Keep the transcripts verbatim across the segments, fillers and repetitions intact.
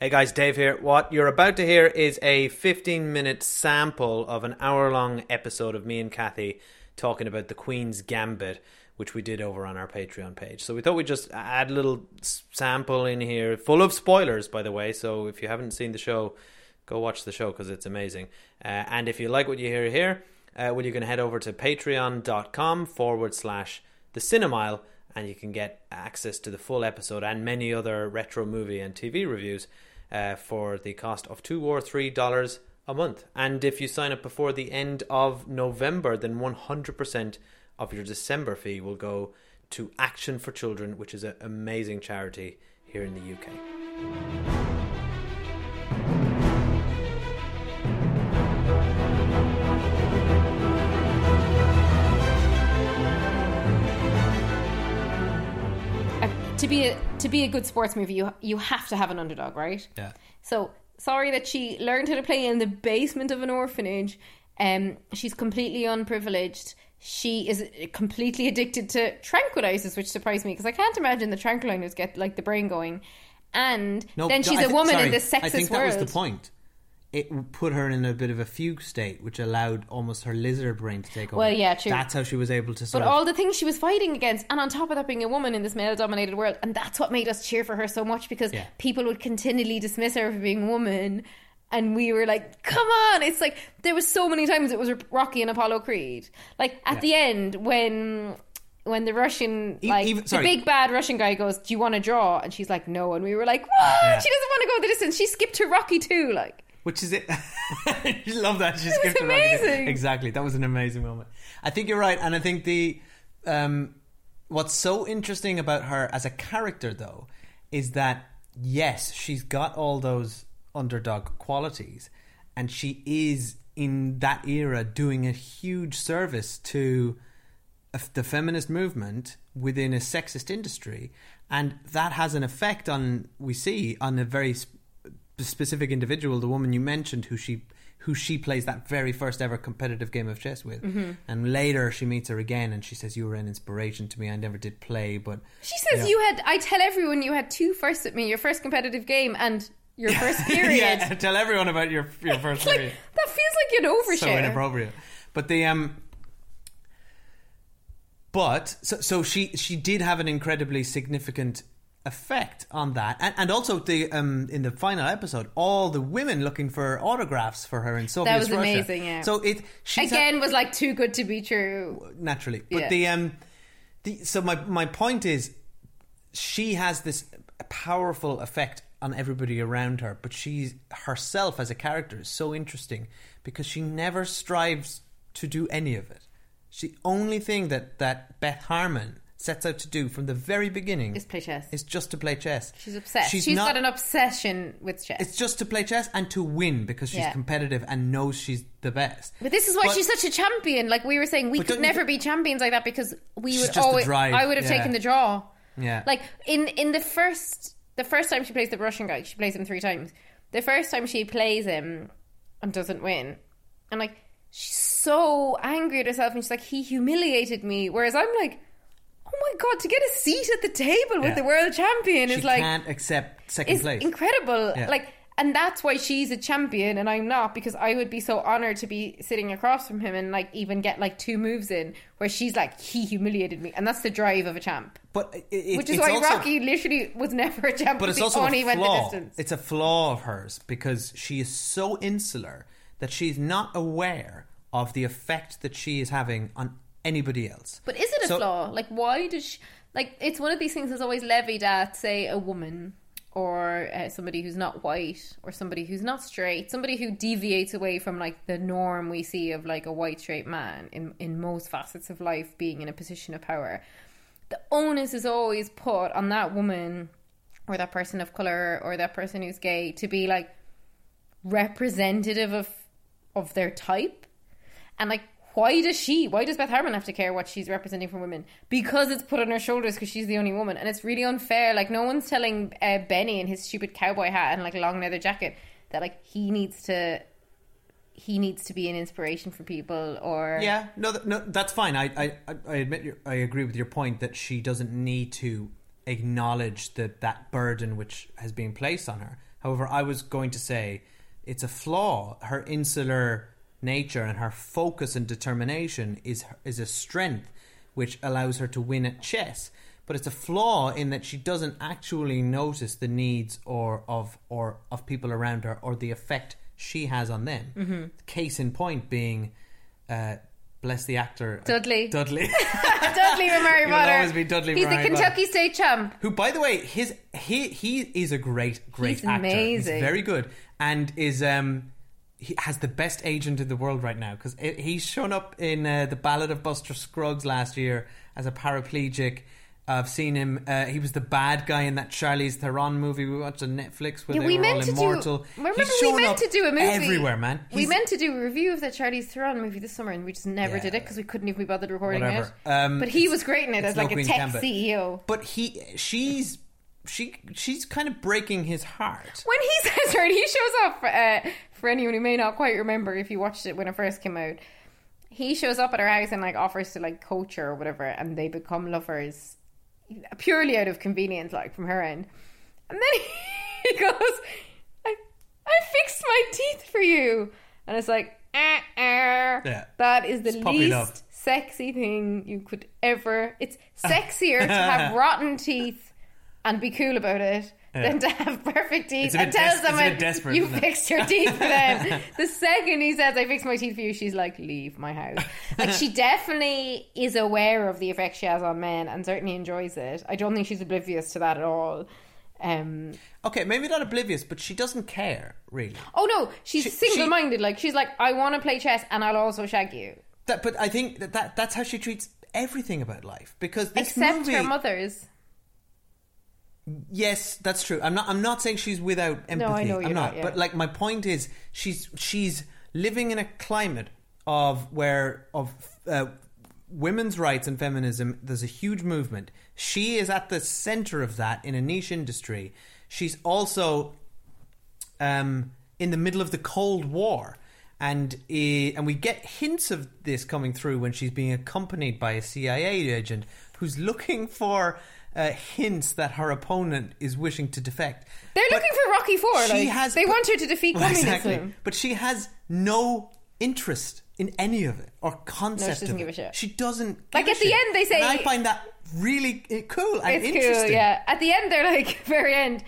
Hey guys, Dave here. What you're about to hear is a fifteen-minute sample of an hour-long episode of me and Kathy talking about The Queen's Gambit, which we did over on our Patreon page. So we thought we'd just add a little sample in here, full of spoilers, by the way. So if you haven't seen the show, go watch the show because it's amazing. Uh, and if you like what you hear here, uh, well, you can head over to patreon.com forward slash thecinemile and you can get access to the full episode and many other retro movie and T V reviews. Uh, for the cost of two or three dollars a month. And if you sign up before the end of November, then one hundred percent of your December fee will go to Action for Children, which is an amazing charity here in the U K. To be a to be a good sports movie, you you have to have an underdog, right? Yeah. So sorry that she learned how to play in the basement of an orphanage. Um, she's completely unprivileged. She is completely addicted to tranquilizers, which surprised me because I can't imagine the tranquilizers get like the brain going. And no, then she's no, a woman th- sorry, in this sexist world. I think that world. was the point. It put her in a bit of a fugue state, which allowed almost her lizard brain to take over. Well, yeah, true. That's how she was able to sort But of... all the things she was fighting against, and on top of that being a woman in this male-dominated world, and that's what made us cheer for her so much, because yeah. people would continually dismiss her for being a woman, and we were like, come on! It's like, there was so many times it was Rocky and Apollo Creed. Like, at yeah. the end, when... When the Russian, like, Even, the big bad Russian guy goes, do you want to draw? And she's like, no. And we were like, what? Yeah. She doesn't want to go the distance. She skipped to Rocky two, like. Which is it. I love that. She it skipped was amazing. Rocky two. Exactly. That was an amazing moment. I think you're right. And I think the, um, what's so interesting about her as a character, though, is that, yes, she's got all those underdog qualities. And she is, in that era, doing a huge service to the feminist movement within a sexist industry, and that has an effect on we see on a very sp- specific individual, the woman you mentioned, who she who she plays that very first ever competitive game of chess with, mm-hmm. and later she meets her again, and she says, "You were an inspiration to me. I never did play, but she says yeah. you had. I tell everyone you had two firsts at me. Your first competitive game and." Your first period. yeah, tell everyone about your your first like, period. That feels like an overshare. So inappropriate. But the um. But, so, so she she did have an incredibly significant effect on that. And, and also, the um, in the final episode, all the women looking for autographs for her in Soviet Russia. That was Russia. amazing, yeah. So it... Again, ha- was like too good to be true. Naturally. But yeah. the... um, the, So my, my point is, she has this powerful effect on everybody around her, but she herself as a character is so interesting because she never strives to do any of it. The only thing that, that Beth Harmon sets out to do from the very beginning is play chess. Is just to play chess. She's obsessed. She's, she's not, got an obsession with chess. It's just to play chess and to win because she's yeah. competitive and knows she's the best. But this is why but, she's such a champion. Like we were saying, we could never be champions like that because we would always. I would have yeah. taken the draw. Yeah. Like in in the first the first time she plays the Russian guy, she plays him three times. The first time she plays him and doesn't win, and like she's so angry at herself, and she's like, he humiliated me. Whereas I'm like, oh my god, to get a seat at the table with yeah. the world champion she is like, can't accept second place. It's incredible. Yeah. Like, and that's why she's a champion and I'm not, because I would be so honoured to be sitting across from him and like even get like two moves in where she's like, he humiliated me, and that's the drive of a champ. But it, it, which is why also, Rocky literally was never a champ. But it's also only went the distance. It's a flaw of hers because she is so insular that she's not aware of the effect that she is having on anybody else. But is it a so, flaw? Like, why does she... Like, it's one of these things that's always levied at, say, a woman or uh, somebody who's not white or somebody who's not straight, somebody who deviates away from, like, the norm we see of, like, a white, straight man in, in most facets of life being in a position of power. The onus is always put on that woman or that person of colour or that person who's gay to be, like, representative of of their type. And like, why does she, why does Beth Harmon have to care what she's representing for women? Because it's put on her shoulders because she's the only woman, and it's really unfair. Like, no one's telling uh, Benny in his stupid cowboy hat and like long leather jacket that like he needs to he needs to be an inspiration for people or yeah no th- no that's fine. I, I, I admit your, I agree with your point that she doesn't need to acknowledge that that burden which has been placed on her. However, I was going to say it's a flaw. Her insular nature and her focus and determination is is a strength which allows her to win at chess, but it's a flaw in that she doesn't actually notice the needs or of or of people around her or the effect she has on them. Mm-hmm. Case in point being uh, bless the actor Dudley uh, Dudley Dudley from Harry Potter. He'll always be Dudley. He's a Kentucky Potter. State champ, who by the way his he he is a great great he's actor. Amazing. He's very good and is um he has the best agent in the world right now because he's shown up in uh, the Ballad of Buster Scruggs last year as a paraplegic. I've seen him uh, he was the bad guy in that Charlize Theron movie we watched on Netflix where yeah, they we were meant all to immortal do, remember he's we meant to do a movie everywhere, man. He's, we meant to do a review of that Charlize Theron movie this summer and we just never yeah, did it because we couldn't even be bothered recording whatever. it um, but he was great in it as like no a tech Gambit. C E O but he she's She she's kind of breaking his heart when he says her, and he shows up for, uh, for anyone who may not quite remember if you watched it when it first came out. He shows up at her house and like offers to like coach her or whatever, and they become lovers purely out of convenience, like from her end. And then he, he goes, I, "I fixed my teeth for you," and it's like, ah, ah. Yeah. That is the it's least sexy thing you could ever. It's sexier to have rotten teeth and be cool about it yeah. than to have perfect teeth and tell des- someone you fixed your teeth for them. The second he says, I fixed my teeth for you, she's like, leave my house. Like, she definitely is aware of the effect she has on men and certainly enjoys it. I don't think she's oblivious to that at all. Um, okay, maybe not oblivious, but she doesn't care, really. Oh, no, she's she, single-minded. She, like, she's like, I want to play chess and I'll also shag you. That, but I think that, that that's how she treats everything about life. Because this Except movie, her mother's. Yes, that's true. I'm not I'm not saying she's without empathy. No, I know you're I'm not. not yeah. But like my point is she's she's living in a climate of where of uh, women's rights and feminism, there's a huge movement. She is at the center of that in a niche industry. She's also um, in the middle of the Cold War. And uh, and we get hints of this coming through when she's being accompanied by a C I A agent who's looking for Uh, hints that her opponent is wishing to defect. They're but looking for Rocky four. Like, has, they but, want her to defeat well, communism. Exactly. But she has no interest in any of it or concept no, she doesn't of give it. A shit. She doesn't give like a at shit. The end they say, and I find that really cool and it's interesting. Cool, yeah. At the end, they're like, at the very end,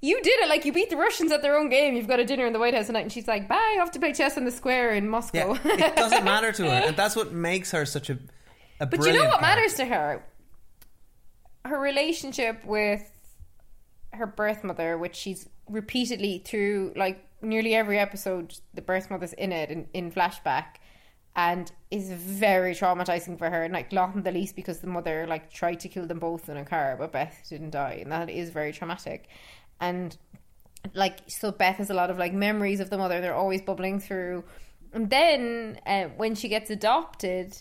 you did it. Like, you beat the Russians at their own game. You've got a dinner in the White House tonight, and she's like, bye. I have to play chess in the square in Moscow. Yeah, it doesn't matter to her, and that's what makes her such a. a but you know what character. Matters to her. Her relationship with her birth mother, which she's repeatedly through like nearly every episode, the birth mother's in it in, in flashback, and is very traumatizing for her, and like not in the least because the mother like tried to kill them both in a car, but Beth didn't die, and that is very traumatic. And like, so Beth has a lot of like memories of the mother, they're always bubbling through. And then uh, when she gets adopted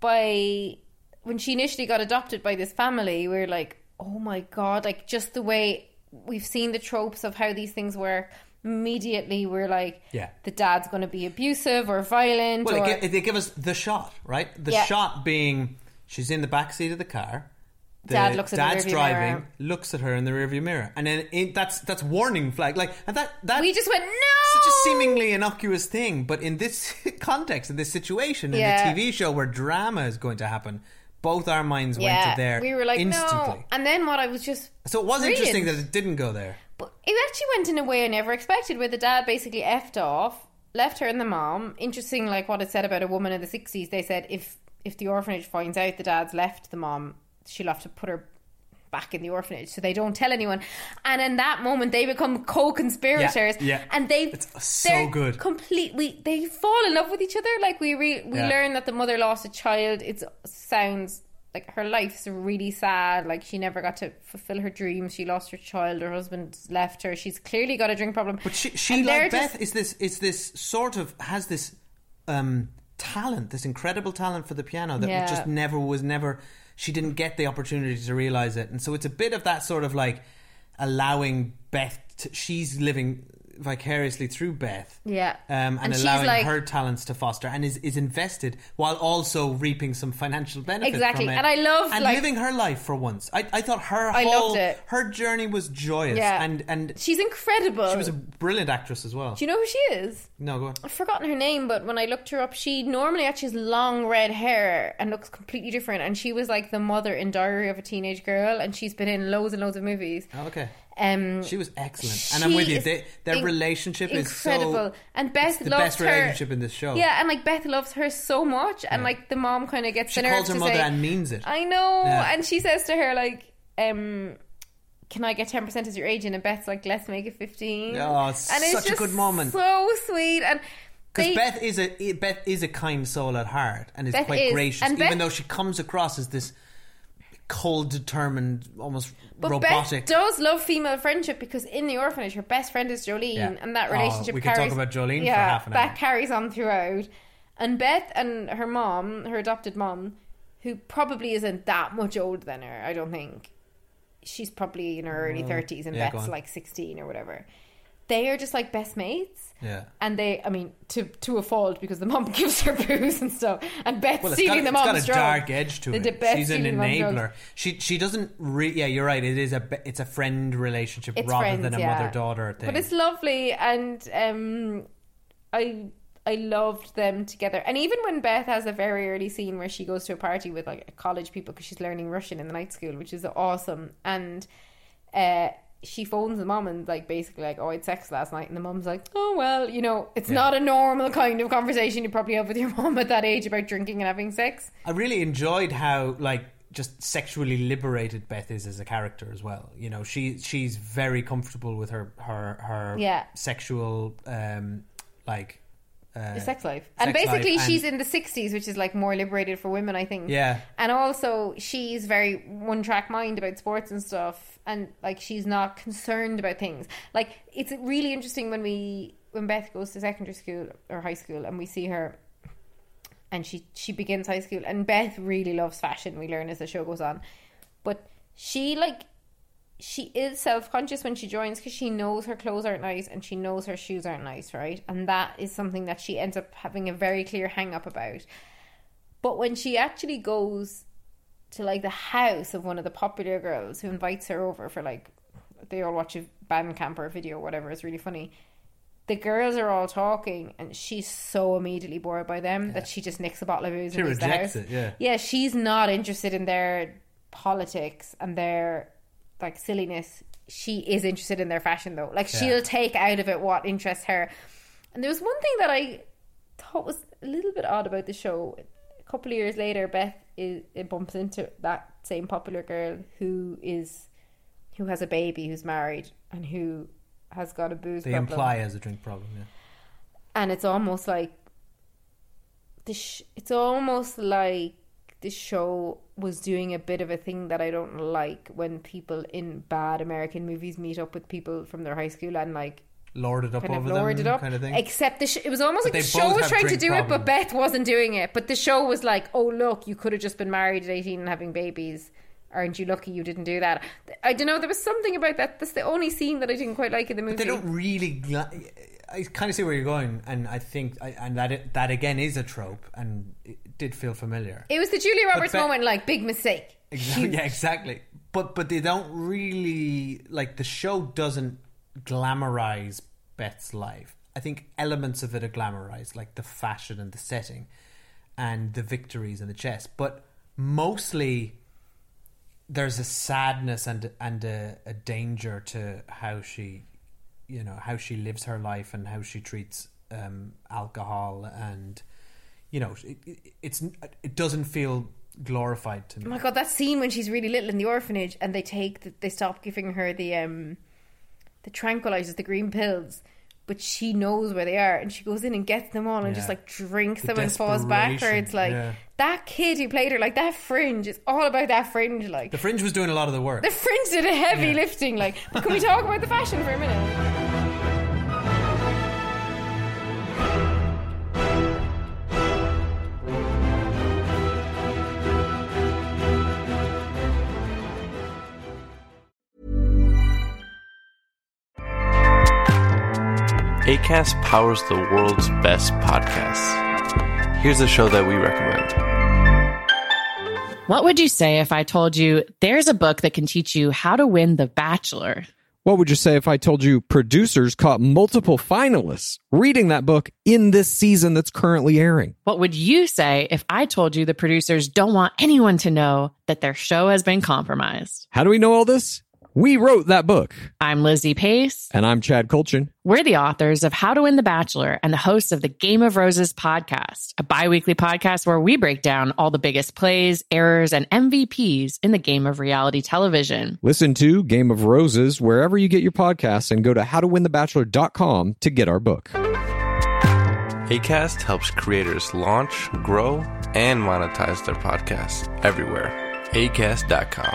by when she initially got adopted by this family, we're like, oh my god, like just the way we've seen the tropes of how these things work, immediately we're like, yeah, the dad's going to be abusive or violent. Well, or... They, give, they give us the shot, right? The yeah. shot being she's in the backseat of the car. The Dad looks at dad's the rearview driving, mirror. Looks at her in the rearview mirror, and then it, that's that's warning flag. Like, and that, that we just went no. Such a seemingly innocuous thing, but in this context, in this situation, in yeah. the T V show where drama is going to happen, both our minds yeah. went to there. We were like instantly. No. And then what I was just so it was brilliant. Interesting that it didn't go there. But it actually went in a way I never expected, where the dad basically effed off, left her and the mom. Interesting, like what it said about a woman in the sixties. They said if if the orphanage finds out the dad's left the mom, she'll have to put her back in the orphanage, so they don't tell anyone. And in that moment they become co-conspirators. Yeah, yeah. And they it's so good completely they fall in love with each other. Like we re, we yeah. learn that the mother lost a child. It sounds like her life's really sad, like she never got to fulfill her dreams, she lost her child, her husband left her, she's clearly got a drink problem, but she, she like Beth just, is this is this sort of has this um, talent this incredible talent for the piano that yeah. just never was never she didn't get the opportunity to realise it. And so it's a bit of that sort of like allowing Beth to, she's living vicariously through Beth yeah um, and, and allowing like, her talents to foster, and is, is invested while also reaping some financial benefit exactly from it. And I love and like, living her life for once. I, I thought her I whole loved it. Her journey was joyous yeah. and, and she's incredible. She was a brilliant actress as well. Do you know who she is? No, go on. I've forgotten her name, but when I looked her up, she normally actually has long red hair and looks completely different, and she was like the mother in Diary of a Teenage Girl, and she's been in loads and loads of movies. Oh, okay. Um, she was excellent, and I'm with you. They, their in- relationship is incredible, so, and Beth the loves best her. Relationship in this show. Yeah, and like Beth loves her so much, and yeah. like the mom kind of gets. She calls her mother say, and means it. I know, yeah. And she says to her like, um, "Can I get ten percent as your agent?" And Beth's like, "Let's make it fifteen." Oh, it's and such it's just a good moment. So sweet, and because Beth is a Beth is a kind soul at heart, and is Beth quite is. gracious, and even Beth, though she comes across as this. Cold, determined, almost but robotic. Beth does love female friendship, because in the orphanage her best friend is Jolene yeah. and that relationship oh, we could carries, talk about Jolene yeah, for half an hour. That carries on throughout. And Beth and her mom, her adopted mom, who probably isn't that much older than her, I don't think. She's probably in her early thirties and yeah, Beth's like sixteen or whatever. They are just like best mates. Yeah. And they, I mean, to to a fault, because the mom gives her booze and stuff. And Beth's well, stealing the mom's drugs. It's got a dark edge to it. The She's an enabler. She she doesn't, re- yeah, you're right. It is a, it's a friend relationship it's rather friends, than a yeah. mother-daughter thing. But it's lovely. And um, I I loved them together. And even when Beth has a very early scene where she goes to a party with like college people, because she's learning Russian in the night school, which is awesome. And, uh, she phones the mom and like basically like, oh, I had sex last night, and the mom's like, oh well, you know, it's yeah. not a normal kind of conversation you probably have with your mom at that age about drinking and having sex. I really enjoyed how like just sexually liberated Beth is as a character as well. You know, she she's very comfortable with her her her yeah. sexual um like Uh, sex life, sex and basically life and she's in the sixties, which is like more liberated for women, I think. Yeah, and also she's very one-track mind about sports and stuff, and like she's not concerned about things. Like it's really interesting when we when Beth goes to secondary school or high school, and we see her, and she she begins high school, and Beth really loves fashion. We learn as the show goes on, but she like. She is self-conscious when she joins, because she knows her clothes aren't nice and she knows her shoes aren't nice, right? And that is something that she ends up having a very clear hang-up about. But when she actually goes to, like, the house of one of the popular girls who invites her over for, like, they all watch a band camp or a video or whatever, it's really funny. The girls are all talking, and she's so immediately bored by them yeah. that she just nicks a bottle of booze. She rejects it, yeah. Yeah, she's not interested in their politics and their... like silliness. She is interested in their fashion though, like yeah. she'll take out of it what interests her. And there was one thing that I thought was a little bit odd about the show. A couple of years later, Beth is, it bumps into that same popular girl who is who has a baby, who's married, and who has got a booze problem. They imply has a drink problem, yeah. And it's almost like the sh- it's almost like the show was doing a bit of a thing that I don't like, when people in bad American movies meet up with people from their high school and like lord it up kind over of lord them it up. Kind of thing. Except the sh- it was almost but like the show was trying to do problem. it, but Beth wasn't doing it. But the show was like, oh look, you could have just been married at eighteen and having babies. Aren't you lucky you didn't do that? I don't know, there was something about that. That's the only scene that I didn't quite like in the movie. But they don't really... I kind of see where you're going, and I think, and that that again is a trope, and it did feel familiar. It was the Julia Roberts Beth, moment, like, big mistake. Exactly, yeah, exactly. But but they don't really, like, the show doesn't glamorize Beth's life. I think elements of it are glamorized, like the fashion and the setting and the victories and the chess, but mostly there's a sadness and and a, a danger to how she, you know, how she lives her life and how she treats um, alcohol, and you know, it, it, it's it doesn't feel glorified to me. Oh my god, that scene when she's really little in the orphanage and they take the, they stop giving her the um, the tranquilizers, the green pills, but she knows where they are and she goes in and gets them all and yeah. just like drinks the them and falls backwards. Like yeah. that kid who played her, like that fringe, it's all about that fringe. Like the fringe was doing a lot of the work. The fringe did a heavy yeah. lifting. Like, can we talk about the fashion for a minute? Acast powers the world's best podcasts. Here's a show that we recommend. What would you say if I told you there's a book that can teach you how to win the Bachelor? What would you say if I told you producers caught multiple finalists reading that book in this season that's currently airing? What would you say if I told you the producers don't want anyone to know that their show has been compromised? How do we know all this? We wrote that book. I'm Lizzie Pace. And I'm Chad Kultgen. We're the authors of How to Win the Bachelor and the hosts of the Game of Roses podcast, a bi-weekly podcast where we break down all the biggest plays, errors, and M V Ps in the game of reality television. Listen to Game of Roses wherever you get your podcasts and go to how to win the bachelor dot com to get our book. Acast helps creators launch, grow, and monetize their podcasts everywhere. Acast dot com.